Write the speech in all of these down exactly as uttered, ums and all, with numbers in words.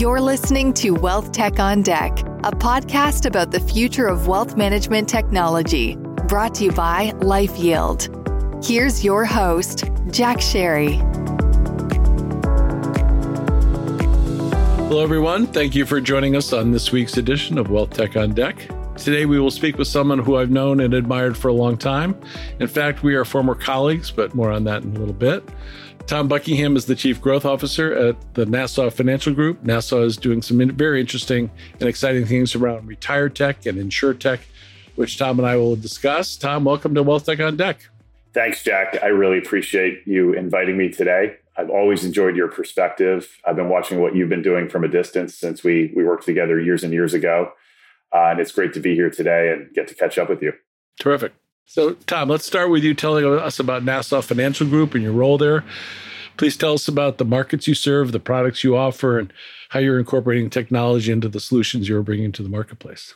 You're listening to Wealth Tech on Deck, a podcast about the future of wealth management technology, brought to you by LifeYield. Here's your host, Jack Sherry. Hello, everyone. Thank you for joining us on this week's edition of Wealth Tech on Deck. Today, we will speak with someone who I've known and admired for a long time. In fact, we are former colleagues, but more on that in a little bit. Tom Buckingham is the Chief Growth Officer at the Nassau Financial Group. Nassau is doing some very interesting and exciting things around retired tech and insure tech, which Tom and I will discuss. Tom, welcome to Wealth Tech on Deck. Thanks, Jack. I really appreciate you inviting me today. I've always enjoyed your perspective. I've been watching what you've been doing from a distance since we, we worked together years and years ago. Uh, and it's great to be here today and get to catch up with you. Terrific. So, Tom, let's start with you telling us about Nassau Financial Group and your role there. Please tell us about the markets you serve, the products you offer, and how you're incorporating technology into the solutions you're bringing to the marketplace.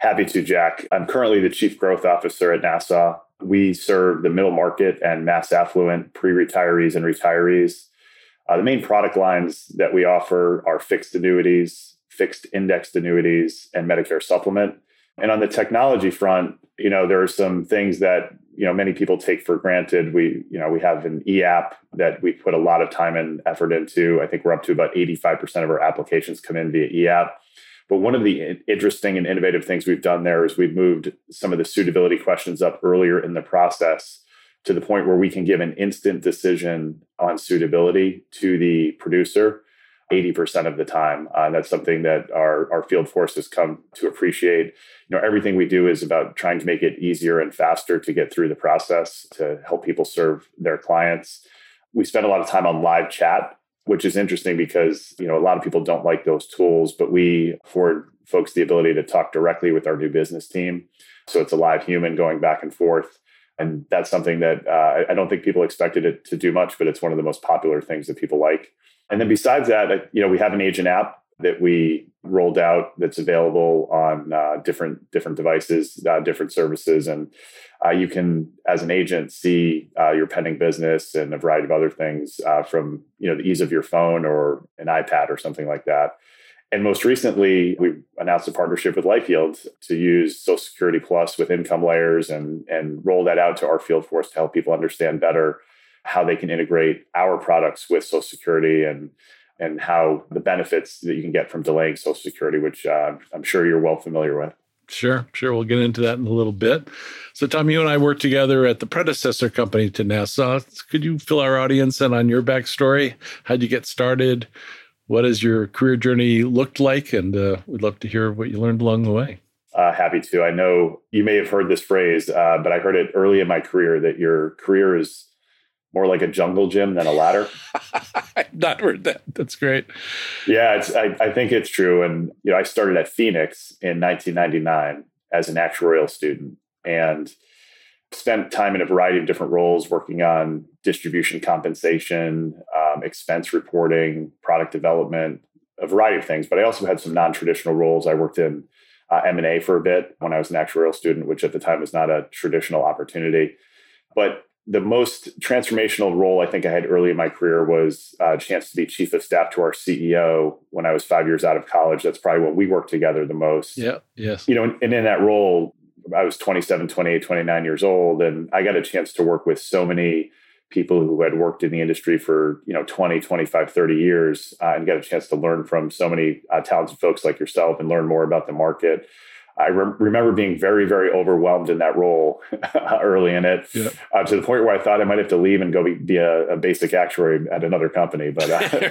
Happy to, Jack. I'm currently the Chief Growth Officer at Nassau. We serve the middle market and mass affluent, pre-retirees and retirees. Uh, the main product lines that we offer are fixed annuities, fixed indexed annuities, and Medicare supplement. And on the technology front, you know, there are some things that, you know, many people take for granted. We, you know, we have an e-app that we put a lot of time and effort into. I think we're up to about eighty-five percent of our applications come in via e-app. But one of the interesting and innovative things we've done there is we've moved some of the suitability questions up earlier in the process to the point where we can give an instant decision on suitability to the producer eighty percent of the time. Uh, that's something that our, our field force has come to appreciate. You know, everything we do is about trying to make it easier and faster to get through the process to help people serve their clients. We spend a lot of time on live chat, which is interesting because, you know, a lot of people don't like those tools, but we afford folks the ability to talk directly with our new business team. So it's a live human going back and forth. And that's something that uh, I don't think people expected it to do much, but it's one of the most popular things that people like. And then besides that, you know, we have an agent app that we rolled out that's available on uh, different different devices, uh, different services. And uh, you can, as an agent, see uh, your pending business and a variety of other things uh, from, you know, the ease of your phone or an iPad or something like that. And most recently, we announced a partnership with LifeYield to use Social Security Plus with income layers and, and roll that out to our field force to help people understand better how they can integrate our products with Social Security and and how the benefits that you can get from delaying Social Security, which uh, I'm sure you're well familiar with. Sure, sure. We'll get into that in a little bit. So, Tom, you and I worked together at the predecessor company to Nassau. Could you fill our audience in on your backstory? How'd you get started? What has your career journey looked like? And uh, we'd love to hear what you learned along the way. Uh, happy to. I know you may have heard this phrase, uh, but I heard it early in my career that your career is more like a jungle gym than a ladder. I've not heard that. That's great. Yeah, it's, I, I think it's true. And you know, I started at Phoenix in nineteen ninety-nine as an actuarial student and spent time in a variety of different roles working on distribution compensation, um, expense reporting, product development, a variety of things. But I also had some non-traditional roles. I worked in uh, M and A for a bit when I was an actuarial student, which at the time was not a traditional opportunity. But the most transformational role I think I had early in my career was a chance to be chief of staff to our C E O when I was five years out of college. That's probably when we worked together the most. Yeah. Yes. You know, and in that role, I was twenty-seven, twenty-eight, twenty-nine years old, and I got a chance to work with so many people who had worked in the industry for, you know, twenty, twenty-five, thirty years uh, and got a chance to learn from so many uh, talented folks like yourself and learn more about the market. I re- remember being very, very overwhelmed in that role early in it, yeah. uh, to the point where I thought I might have to leave and go be, be a, a basic actuary at another company. But uh,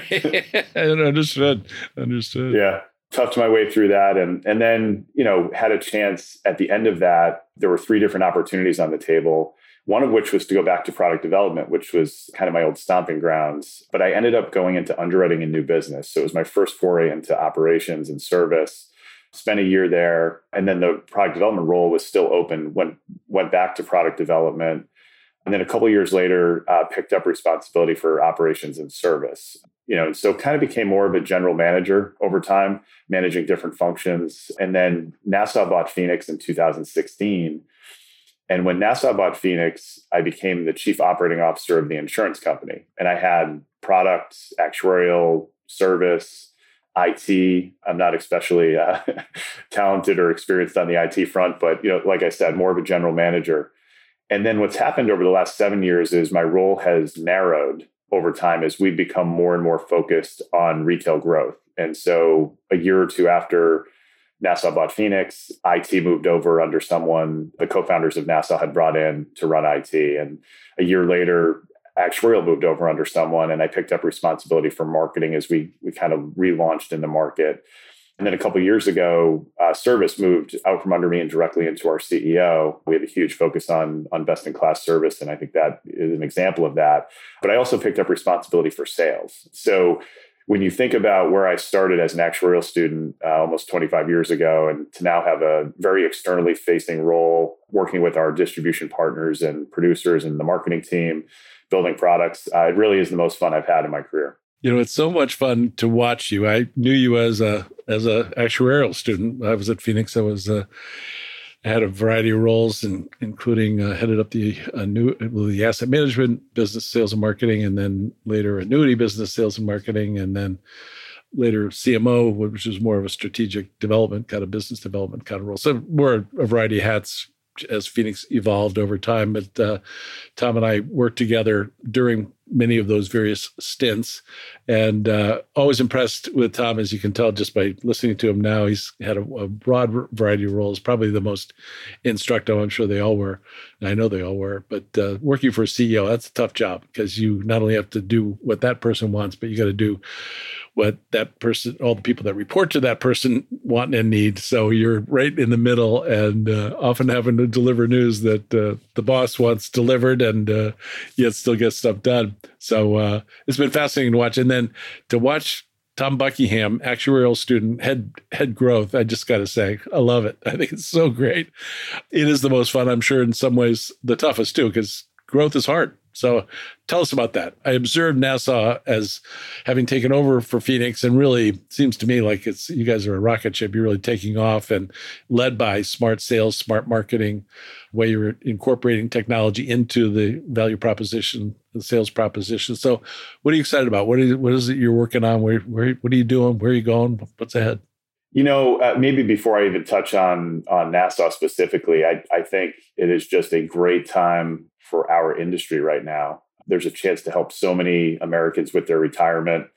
I understood, understood. Yeah, toughed my way through that, and and then you know had a chance at the end of that. There were three different opportunities on the table. One of which was to go back to product development, which was kind of my old stomping grounds. But I ended up going into underwriting and new business, so it was my first foray into operations and service. Spent a year there, and then the product development role was still open, went, went back to product development. And then a couple of years later, uh, picked up responsibility for operations and service. You know, so kind of became more of a general manager over time, managing different functions. And then Nassau bought Phoenix in two thousand sixteen. And when Nassau bought Phoenix, I became the chief operating officer of the insurance company. And I had products, actuarial, service, I T. I'm not especially uh, talented or experienced on the I T front, but you know, like I said, more of a general manager. And then what's happened over the last seven years is my role has narrowed over time as we've become more and more focused on retail growth. And so a year or two after Nassau bought Phoenix, I T moved over under someone the co-founders of Nassau had brought in to run I T. And a year later, actuarial moved over under someone, and I picked up responsibility for marketing as we we kind of relaunched in the market. And then a couple of years ago, uh, service moved out from under me and directly into our C E O. We have a huge focus on, on best-in-class service, and I think that is an example of that. But I also picked up responsibility for sales. So when you think about where I started as an actuarial student uh, almost twenty-five years ago, and to now have a very externally facing role, working with our distribution partners and producers and the marketing team, building products, uh, it really is the most fun I've had in my career. You know, it's so much fun to watch you. I knew you as a as a actuarial student. I was at Phoenix. I was uh, I had a variety of roles, in, including uh, headed up the uh, new well, the asset management business, sales and marketing, and then later annuity business, sales and marketing, and then later C M O, which was more of a strategic development kind of business development kind of role. So wore a variety of hats as Phoenix evolved over time. But uh, Tom and I worked together during many of those various stints, and uh, always impressed with Tom, as you can tell just by listening to him now. He's had a, a broad variety of roles, probably the most instructive. I'm sure they all were, and I know they all were, but uh, working for a C E O, that's a tough job, because you not only have to do what that person wants, but you got to do what that person, all the people that report to that person want and need. So you're right in the middle, and uh, often having to deliver news that uh, the boss wants delivered, and uh, yet still get stuff done. So uh, it's been fascinating to watch. And then to watch Tom Buckingham, actuarial student, head head growth, I just got to say, I love it. I think it's so great. It is the most fun, I'm sure, in some ways, the toughest too, because growth is hard. So tell us about that. I observed Nassau as having taken over for Phoenix, and really seems to me like it's, you guys are a rocket ship. You're really taking off, and led by smart sales, smart marketing, where you're incorporating technology into the value proposition, the sales proposition. So what are you excited about? What is, what is it you're working on? Where, where, what are you doing? Where are you going? What's ahead? You know, uh, maybe before I even touch on, on Nassau specifically, I, I think it is just a great time for our industry right now. There's a chance to help so many Americans with their retirement.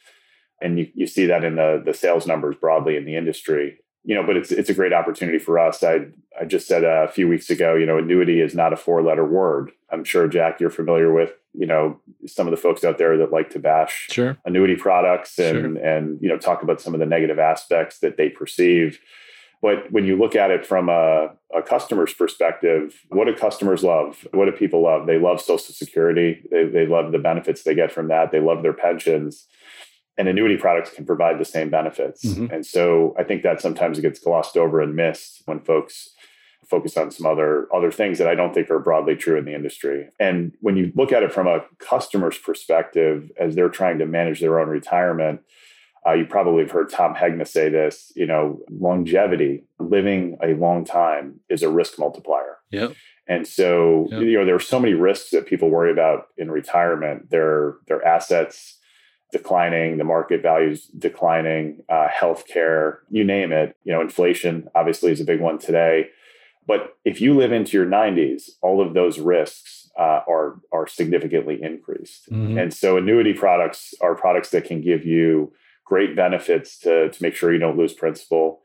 And you, you see that in the, the sales numbers broadly in the industry. You know, but it's it's a great opportunity for us. I I just said a few weeks ago, you know, annuity is not a four-letter word. I'm sure, Jack, you're familiar with, you know, some of the folks out there that like to bash sure. annuity products and, sure. and, you know, talk about some of the negative aspects that they perceive. But when you look at it from a, a customer's perspective, what do customers love? What do people love? They love Social Security. They, they love the benefits they get from that. They love their pensions. And annuity products can provide the same benefits. Mm-hmm. And so I think that sometimes it gets glossed over and missed when folks focus on some other, other things that I don't think are broadly true in the industry. And when you look at it from a customer's perspective, as they're trying to manage their own retirement, uh, you probably have heard Tom Hegna say this, you know, longevity, living a long time, is a risk multiplier. Yeah. And so, yep. you know, there are so many risks that people worry about in retirement. Their, their assets declining, the market values declining, uh, healthcare, you name it. You know, inflation obviously is a big one today. But if you live into your nineties, all of those risks uh, are are significantly increased. Mm-hmm. And so annuity products are products that can give you great benefits to, to make sure you don't lose principal,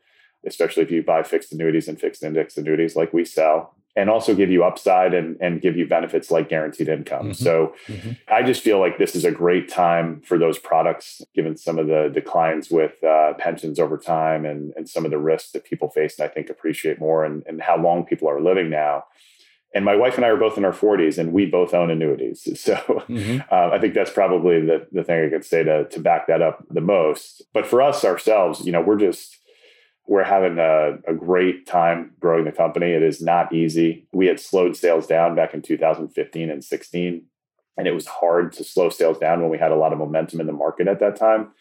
especially if you buy fixed annuities and fixed index annuities like we sell, and also give you upside and, and give you benefits like guaranteed income. Mm-hmm. So mm-hmm. I just feel like this is a great time for those products, given some of the declines with uh, pensions over time and, and some of the risks that people face, and I think appreciate more, and, and how long people are living now. And my wife and I are both in our forties, and we both own annuities. So mm-hmm. uh, I think that's probably the, the thing I could say to, to back that up the most. But for us ourselves, you know, we're just... We're having a, a great time growing the company. It is not easy. We had slowed sales down back in two thousand fifteen and sixteen, and it was hard to slow sales down when we had a lot of momentum in the market at that time.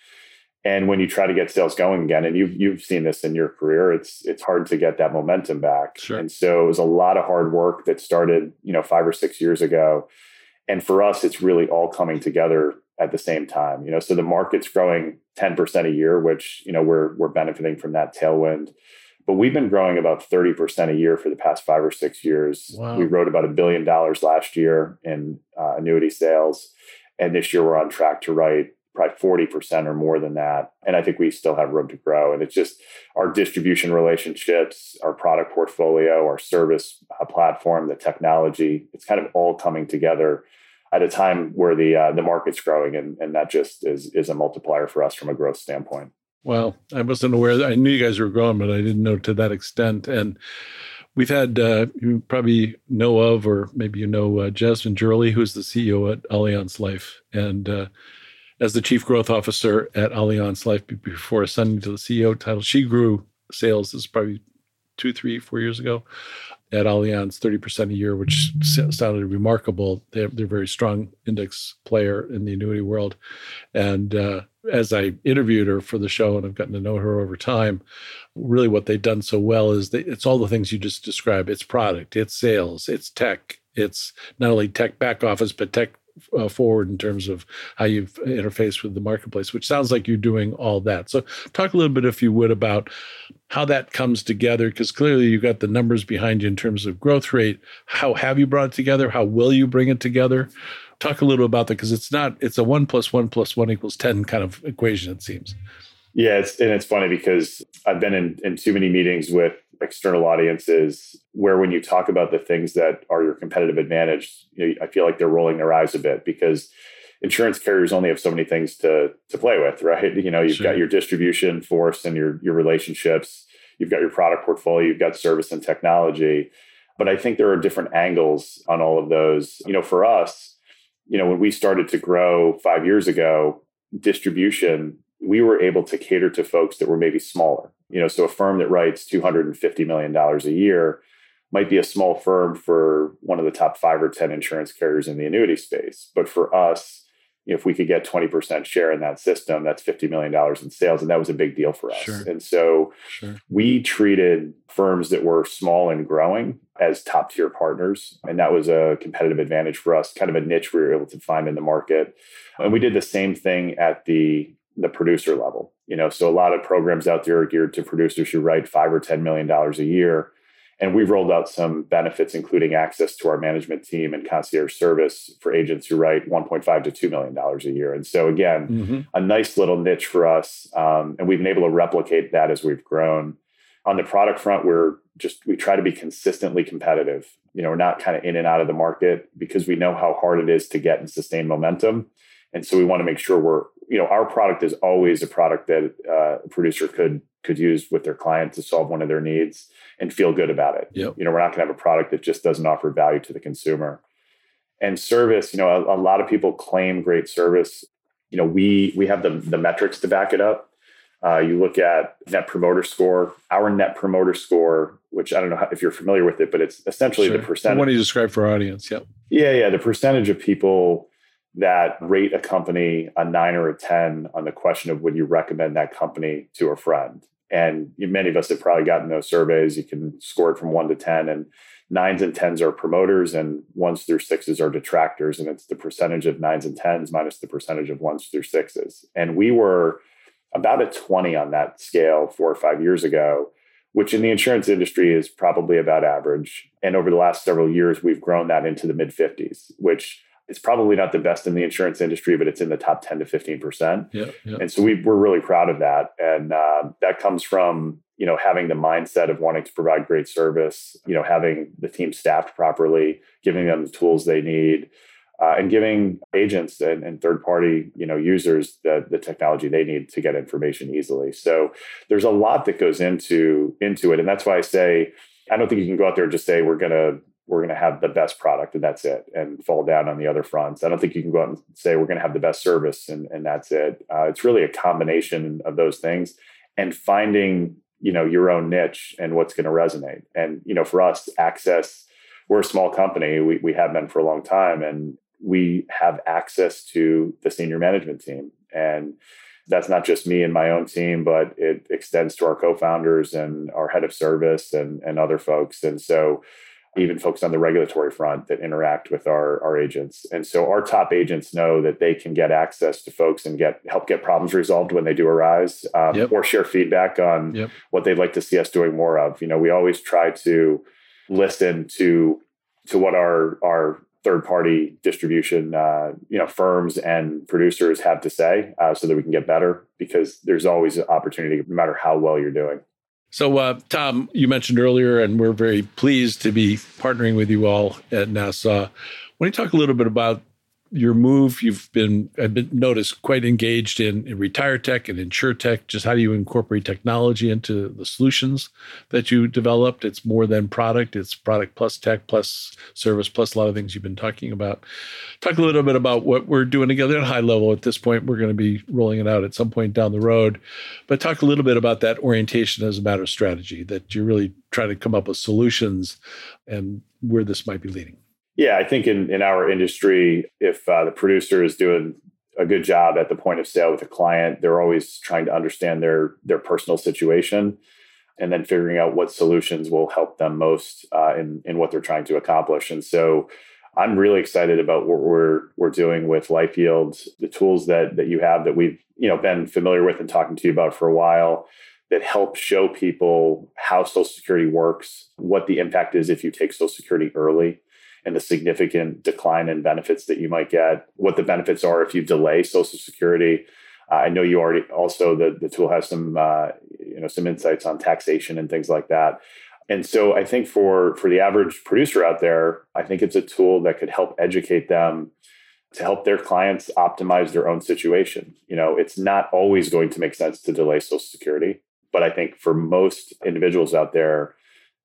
And when you try to get sales going again, and you've, you've seen this in your career, it's it's hard to get that momentum back. Sure. And so it was a lot of hard work that started, you know, five or six years ago. And for us, it's really all coming together at the same time. You know, so the market's growing ten percent a year, which, you know, we're we're benefiting from that tailwind. But we've been growing about thirty percent a year for the past five or six years. Wow. We wrote about a billion dollars last year in uh, annuity sales. And this year we're on track to write probably forty percent or more than that. And I think we still have room to grow. And it's just our distribution relationships, our product portfolio, our service platform, the technology, it's kind of all coming together at a time where the uh, the market's growing. And, and that just is is a multiplier for us from a growth standpoint. Well, I wasn't aware. I knew you guys were growing, but I didn't know to that extent. And we've had, uh, you probably know of, or maybe you know, uh, Jasmine Jurley, who's the C E O at Allianz Life. And uh, as the chief growth officer at Allianz Life, before ascending to the C E O title, she grew sales, this is probably two, three, four years ago, at Allianz, thirty percent a year, which sounded remarkable. They're, they're a very strong index player in the annuity world. And uh, as I interviewed her for the show, and I've gotten to know her over time, really what they've done so well is they, it's all the things you just described. It's product, it's sales, it's tech. It's not only tech back office, but tech uh, forward in terms of how you've interfaced with the marketplace, which sounds like you're doing all that. So talk a little bit, if you would, about how that comes together, because clearly you've got the numbers behind you in terms of growth rate. How have you brought it together? How will you bring it together? Talk a little about that, because it's not, it's a one plus one plus one equals ten kind of equation, it seems. Yeah, it's, and it's funny because I've been in, in too many meetings with external audiences where when you talk about the things that are your competitive advantage, you know, I feel like they're rolling their eyes a bit because insurance carriers only have so many things to to play with, right? You know, you've sure. got your distribution force and your your relationships, you've got your product portfolio, you've got service and technology. But I think there are different angles on all of those. You know, for us, you know, when we started to grow five years ago, distribution, we were able to cater to folks that were maybe smaller. You know, so a firm that writes two hundred fifty million dollars a year might be a small firm for one of the top five or ten insurance carriers in the annuity space. But for us, if we could get twenty percent share in that system, that's fifty million dollars in sales. And that was a big deal for us. Sure. And so sure. we treated firms that were small and growing as top tier partners. And that was a competitive advantage for us, kind of a niche we were able to find in the market. And we did the same thing at the, the producer level. You know, so a lot of programs out there are geared to producers who write five or ten million dollars a year. And we've rolled out some benefits, including access to our management team and concierge service for agents who write one point five to two million dollars a year. And so again, mm-hmm. a nice little niche for us. Um, and we've been able to replicate that as we've grown. On the product front, we're just, we try to be consistently competitive. You know, we're not kind of in and out of the market because we know how hard it is to get and sustain momentum. And so we want to make sure we're, you know, our product is always a product that uh, a producer could could use with their client to solve one of their needs and feel good about it. Yep. You know, we're not going to have a product that just doesn't offer value to the consumer. And service, you know, a, a lot of people claim great service. You know, we we have the, the metrics to back it up. Uh, you look at Net Promoter Score, our Net Promoter Score, which I don't know how, if you're familiar with it, but it's essentially sure. the percentage. What do you describe for our audience? Yep. Yeah, yeah. The percentage of people that rate a company a nine or a ten on the question of would you recommend that company to a friend. And many of us have probably gotten those surveys. You can score it from one to ten, and nines and tens are promoters and ones through sixes are detractors. And it's the percentage of nines and tens minus the percentage of ones through sixes. And we were about a twenty on that scale four or five years ago, which in the insurance industry is probably about average. And over the last several years, we've grown that into the mid fifties, which it's probably not the best in the insurance industry, but it's in the top ten to fifteen percent. Yeah, yeah. And so we, we're really proud of that. And uh, that comes from, you know, having the mindset of wanting to provide great service, you know, having the team staffed properly, giving them the tools they need, uh, and giving agents and, and third-party, you know, users the, the technology they need to get information easily. So there's a lot that goes into, into it. And that's why I say, I don't think you can go out there and just say, we're going to, we're going to have the best product and that's it and fall down on the other fronts. I don't think you can go out and say, we're going to have the best service and, and that's it. Uh, it's really a combination of those things and finding, you know, your own niche and what's going to resonate. And, you know, for us, access, we're a small company. We, we have been for a long time, and we have access to the senior management team. And that's not just me and my own team, but it extends to our co-founders and our head of service and, and other folks. And so, even focused on the regulatory front that interact with our, our agents. And so our top agents know that they can get access to folks and get help get problems resolved when they do arise, um, yep. or share feedback on yep. what they'd like to see us doing more of. You know, we always try to listen to to what our our third-party distribution uh, you know, firms and producers have to say uh, so that we can get better, because there's always an opportunity no matter how well you're doing. So, uh, Tom, you mentioned earlier, and we're very pleased to be partnering with you all at Nassau. Why don't you talk a little bit about your move? You've been, I've been noticed, quite engaged in, in retire tech and insure tech. Just how do you incorporate technology into the solutions that you developed? It's more than product. It's product plus tech plus service plus a lot of things you've been talking about. Talk a little bit about what we're doing together at a high level. At this point, we're going to be rolling it out at some point down the road. But talk a little bit about that orientation as a matter of strategy, that you're really trying to come up with solutions and where this might be leading. Yeah, I think in, in our industry, if uh, the producer is doing a good job at the point of sale with a client, they're always trying to understand their their personal situation and then figuring out what solutions will help them most uh, in, in what they're trying to accomplish. And so I'm really excited about what we're we're doing with LifeYield, the tools that that you have that we've you know been familiar with and talking to you about for a while, that help show people how Social Security works, what the impact is if you take Social Security early, and the significant decline in benefits that you might get, what the benefits are if you delay Social Security. Uh, I know you already also, the, the tool has some, uh, you know, some insights on taxation and things like that. And so I think for, for the average producer out there, I think it's a tool that could help educate them to help their clients optimize their own situation. You know, it's not always going to make sense to delay Social Security, but I think for most individuals out there,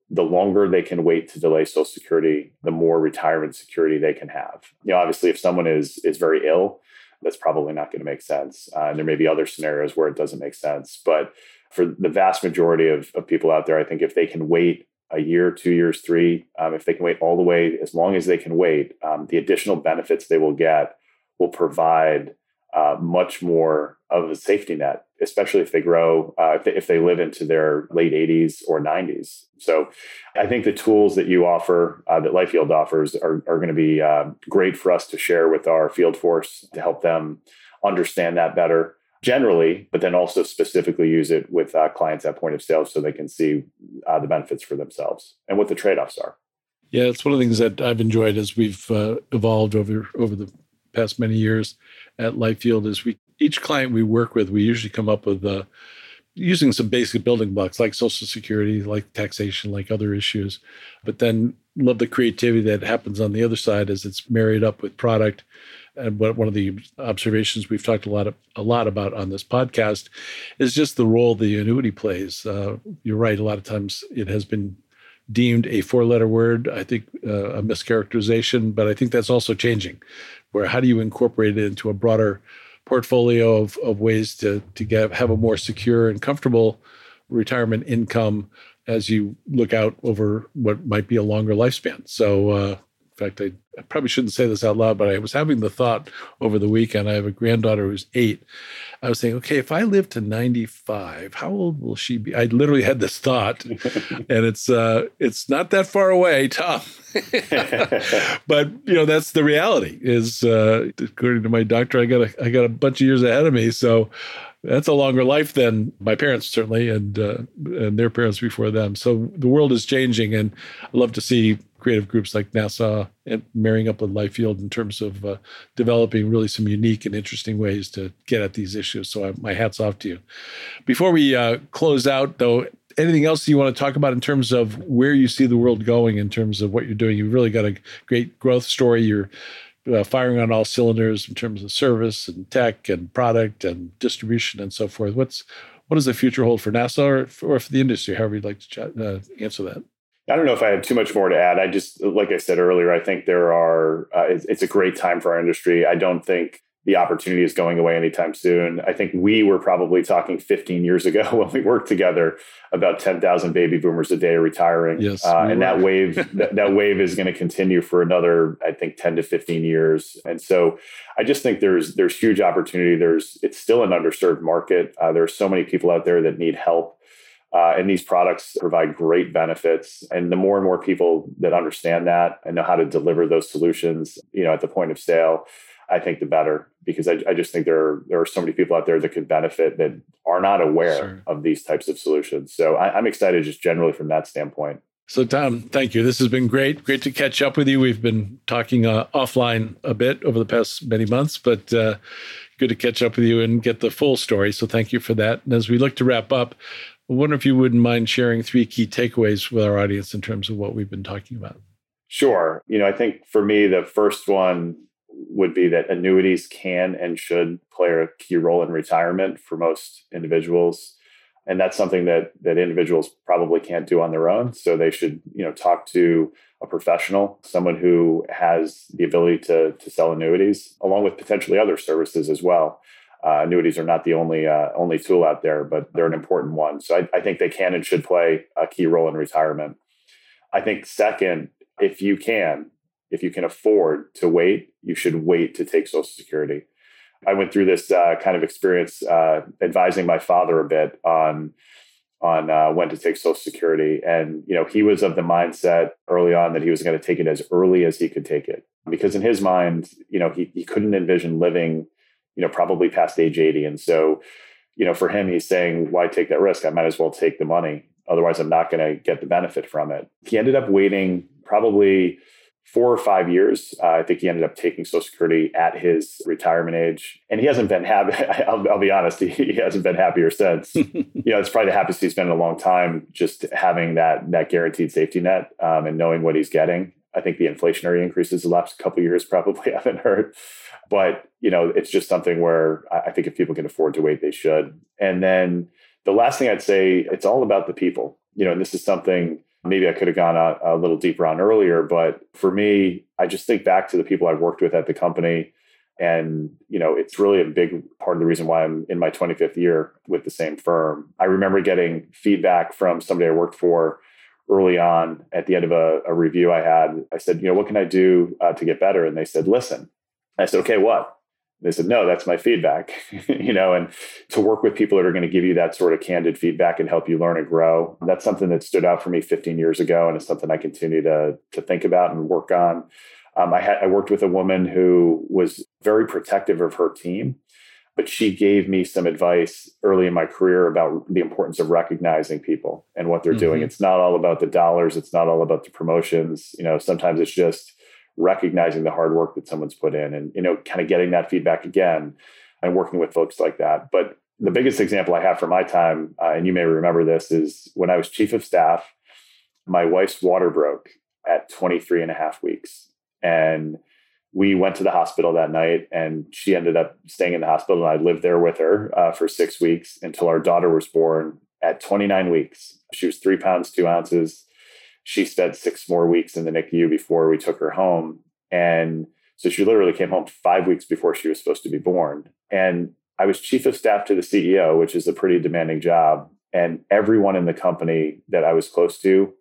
the longer they can wait to delay Social Security, the more retirement security they can have. You know, obviously, if someone is is very ill, that's probably not going to make sense. Uh, and there may be other scenarios where it doesn't make sense. But for the vast majority of, of people out there, I think if they can wait a year, two years, three, um, if they can wait all the way, as long as they can wait, um, the additional benefits they will get will provide uh, much more of a safety net, especially if they grow, uh, if, they, if they live into their late eighties or nineties. So I think the tools that you offer, uh, that LifeYield offers, are, are going to be uh, great for us to share with our field force to help them understand that better generally, but then also specifically use it with uh, clients at point of sale so they can see uh, the benefits for themselves and what the trade-offs are. Yeah, it's one of the things that I've enjoyed as we've uh, evolved over, over the past many years at LifeYield is we each client we work with, we usually come up with uh, using some basic building blocks like Social Security, like taxation, like other issues. But then love the creativity that happens on the other side as it's married up with product. And what, one of the observations we've talked a lot of, a lot about on this podcast is just the role the annuity plays. Uh, you're right. A lot of times it has been deemed a four-letter word, I think uh, a mischaracterization, but I think that's also changing, where how do you incorporate it into a broader portfolio of, of ways to, to get, have a more secure and comfortable retirement income as you look out over what might be a longer lifespan. So uh, in fact, I, I probably shouldn't say this out loud, but I was having the thought over the weekend. I have a granddaughter who's eight. I was thinking, okay, if I live to ninety-five, how old will she be? I literally had this thought and it's, uh, it's not that far away, Tom. But you know, that's the reality is, uh, according to my doctor, I got a, I got a bunch of years ahead of me. So that's a longer life than my parents, certainly, and, uh, and their parents before them. So the world is changing, and I love to see creative groups like Nassau and marrying up with LifeYield in terms of uh, developing really some unique and interesting ways to get at these issues. So I, my hat's off to you. Before we uh, close out, though, anything else you want to talk about in terms of where you see the world going in terms of what you're doing? You've really got a great growth story. You're Uh, firing on all cylinders in terms of service and tech and product and distribution and so forth. What's what does the future hold for Nassau or for, or for the industry? However you'd like to chat, uh, answer that. I don't know if I have too much more to add. I just, like I said earlier, I think there are. Uh, it's, it's a great time for our industry. I don't think the opportunity is going away anytime soon. I think we were probably talking fifteen years ago when we worked together about ten thousand baby boomers a day are retiring. Yes, uh, we and were. that wave that, that wave is going to continue for another, I think, ten to fifteen years. And so I just think there's there's huge opportunity. There's it's still an underserved market. Uh, there are so many people out there that need help. Uh, and these products provide great benefits. And the more and more people that understand that and know how to deliver those solutions, you know, at the point of sale, I think the better, because I, I just think there are, there are so many people out there that could benefit that are not aware sure. of these types of solutions. So I, I'm excited just generally from that standpoint. So, Tom, thank you. This has been great. Great to catch up with you. We've been talking uh, offline a bit over the past many months, but uh, good to catch up with you and get the full story. So thank you for that. And as we look to wrap up, I wonder if you wouldn't mind sharing three key takeaways with our audience in terms of what we've been talking about. Sure. You know, I think for me, the first one would be that annuities can and should play a key role in retirement for most individuals. And that's something that that individuals probably can't do on their own. So they should, you know, talk to a professional, someone who has the ability to, to sell annuities, along with potentially other services as well. Uh, annuities are not the only uh, only tool out there, but they're an important one. So I, I think they can and should play a key role in retirement. I think second, if you can, if you can afford to wait, you should wait to take Social Security. I went through this uh, kind of experience uh, advising my father a bit on on uh, when to take Social Security. And, you know, he was of the mindset early on that he was going to take it as early as he could take it, because in his mind, you know, he, he couldn't envision living, you know, probably past age eighty. And so, you know, for him, he's saying, why take that risk? I might as well take the money. Otherwise, I'm not going to get the benefit from it. He ended up waiting probably four or five years. Uh, I think he ended up taking Social Security at his retirement age. And he hasn't been happy. I'll, I'll be honest, he, he hasn't been happier since. You know, it's probably the happiest he's been in a long time, just having that, that guaranteed safety net um, and knowing what he's getting. I think the inflationary increases the last couple of years probably haven't hurt. But, you know, it's just something where I think if people can afford to wait, they should. And then the last thing I'd say, it's all about the people. You know, and this is something maybe I could have gone a, a little deeper on earlier. But for me, I just think back to the people I've worked with at the company. And, you know, it's really a big part of the reason why I'm in my twenty-fifth year with the same firm. I remember getting feedback from somebody I worked for early on at the end of a, a review I had. I said, you know, what can I do uh, to get better? And they said, listen. I said, okay, what? And they said, no, that's my feedback. You know, and to work with people that are going to give you that sort of candid feedback and help you learn and grow. That's something that stood out for me fifteen years ago. And it's something I continue to, to think about and work on. Um, I, had, I worked with a woman who was very protective of her team, but she gave me some advice early in my career about the importance of recognizing people and what they're mm-hmm. doing. It's not all about the dollars. It's not all about the promotions. You know, sometimes it's just recognizing the hard work that someone's put in and, you know, kind of getting that feedback again and working with folks like that. But the biggest example I have from my time, uh, and you may remember this, is when I was chief of staff, my wife's water broke at twenty-three and a half weeks. And we went to the hospital that night, and she ended up staying in the hospital, and I lived there with her uh, for six weeks until our daughter was born at twenty-nine weeks. She was three pounds, two ounces. She spent six more weeks in the N I C U before we took her home. And so she literally came home five weeks before she was supposed to be born. And I was chief of staff to the C E O, which is a pretty demanding job. And everyone in the company that I was close to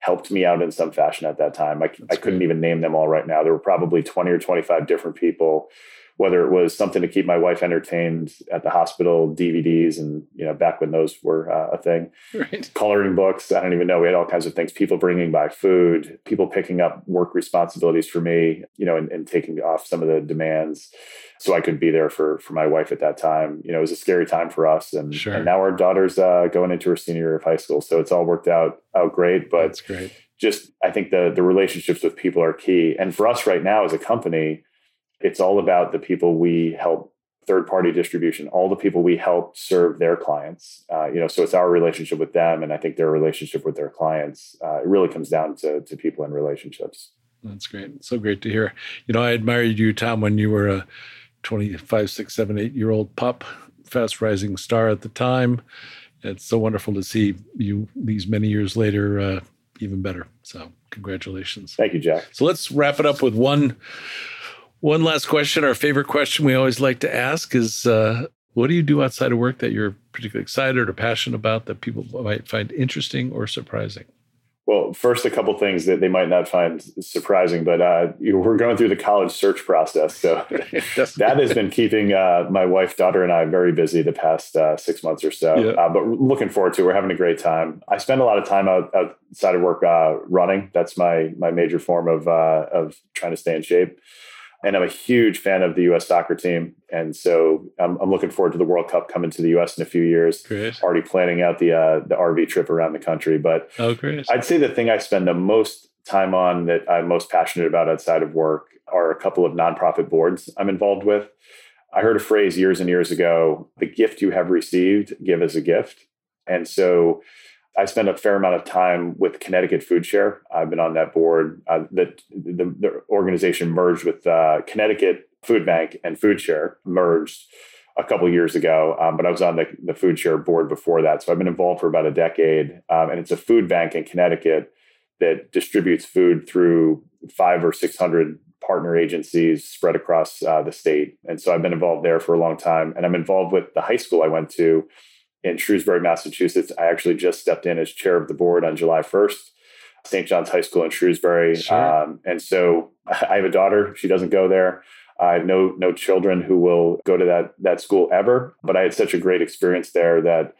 helped me out in some fashion at that time. I, I couldn't even name them all right now. There were probably twenty or twenty-five different people, whether it was something to keep my wife entertained at the hospital, D V Ds, and, you know, back when those were uh, a thing, right. Coloring books. I don't even know. We had all kinds of things, people bringing by food, people picking up work responsibilities for me, you know, and, and taking off some of the demands so I could be there for, for my wife at that time. You know, it was a scary time for us. And, sure. and now our daughter's uh, going into her senior year of high school. So it's all worked out out great, but That's great. just, I think the the relationships with people are key. And for us right now as a company, it's all about the people we help, third-party distribution, all the people we help serve their clients. Uh, you know, so it's our relationship with them, and I think their relationship with their clients. Uh, it really comes down to, to people and relationships. That's great. It's so great to hear. You know, I admired you, Tom, when you were a twenty-five, six, seven, eight-year-old pup, fast-rising star at the time. It's so wonderful to see you these many years later, uh, even better. So congratulations. Thank you, Jack. So let's wrap it up with one... One last question, our favorite question we always like to ask is, uh, what do you do outside of work that you're particularly excited or passionate about that people might find interesting or surprising? Well, first, a couple things that they might not find surprising, but uh, you know, we're going through the college search process. So that has been keeping uh, my wife, daughter, and I very busy the past uh, six months or so, yeah. uh, but looking forward to it. We're having a great time. I spend a lot of time out, outside of work uh, running. That's my my major form of uh, of trying to stay in shape. And I'm a huge fan of the U S soccer team. And so I'm, I'm looking forward to the World Cup coming to the U S in a few years. Great. Already planning out the uh, the R V trip around the country. But oh, great. I'd say the thing I spend the most time on that I'm most passionate about outside of work are a couple of nonprofit boards I'm involved with. I heard a phrase years and years ago, the gift you have received, give as a gift. And so I spend a fair amount of time with Connecticut Food Share. I've been on that board. Uh, the, the, the organization merged with uh, Connecticut Food Bank and Food Share merged a couple of years ago, um, but I was on the, the Food Share board before that. So I've been involved for about a decade, um, and it's a food bank in Connecticut that distributes food through five or six hundred partner agencies spread across uh, the state. And so I've been involved there for a long time, and I'm involved with the high school I went to in Shrewsbury, Massachusetts. I actually just stepped in as chair of the board on July first, Saint John's High School in Shrewsbury. Sure. Um, and so I have a daughter. She doesn't go there. I have no, no children who will go to that, that school ever. But I had such a great experience there that,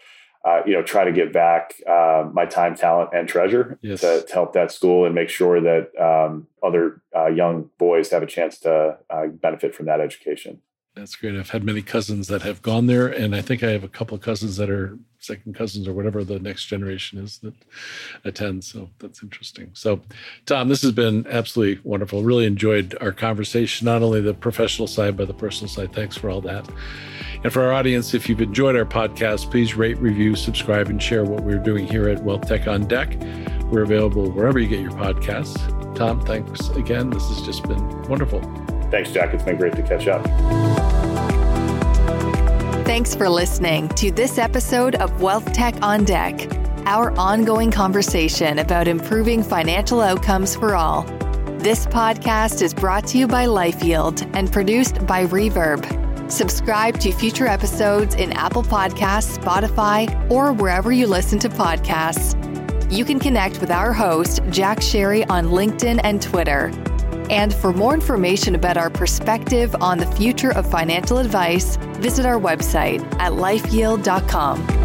uh, you know, try to give back uh, my time, talent, and treasure yes. to, to help that school and make sure that um, other uh, young boys have a chance to uh, benefit from that education. That's great. I've had many cousins that have gone there, and I think I have a couple of cousins that are second cousins or whatever the next generation is that attend. So that's interesting. So, Tom, this has been absolutely wonderful. Really enjoyed our conversation, not only the professional side, but the personal side. Thanks for all that. And for our audience, if you've enjoyed our podcast, please rate, review, subscribe, and share what we're doing here at Wealth Tech on Deck. We're available wherever you get your podcasts. Tom, thanks again. This has just been wonderful. Thanks, Jack. It's been great to catch up. Thanks for listening to this episode of Wealth Tech on Deck, our ongoing conversation about improving financial outcomes for all. This podcast is brought to you by LifeYield and produced by Reverb. Subscribe to future episodes in Apple Podcasts, Spotify, or wherever you listen to podcasts. You can connect with our host, Jack Sherry, on LinkedIn and Twitter. And for more information about our perspective on the future of financial advice, visit our website at life yield dot com.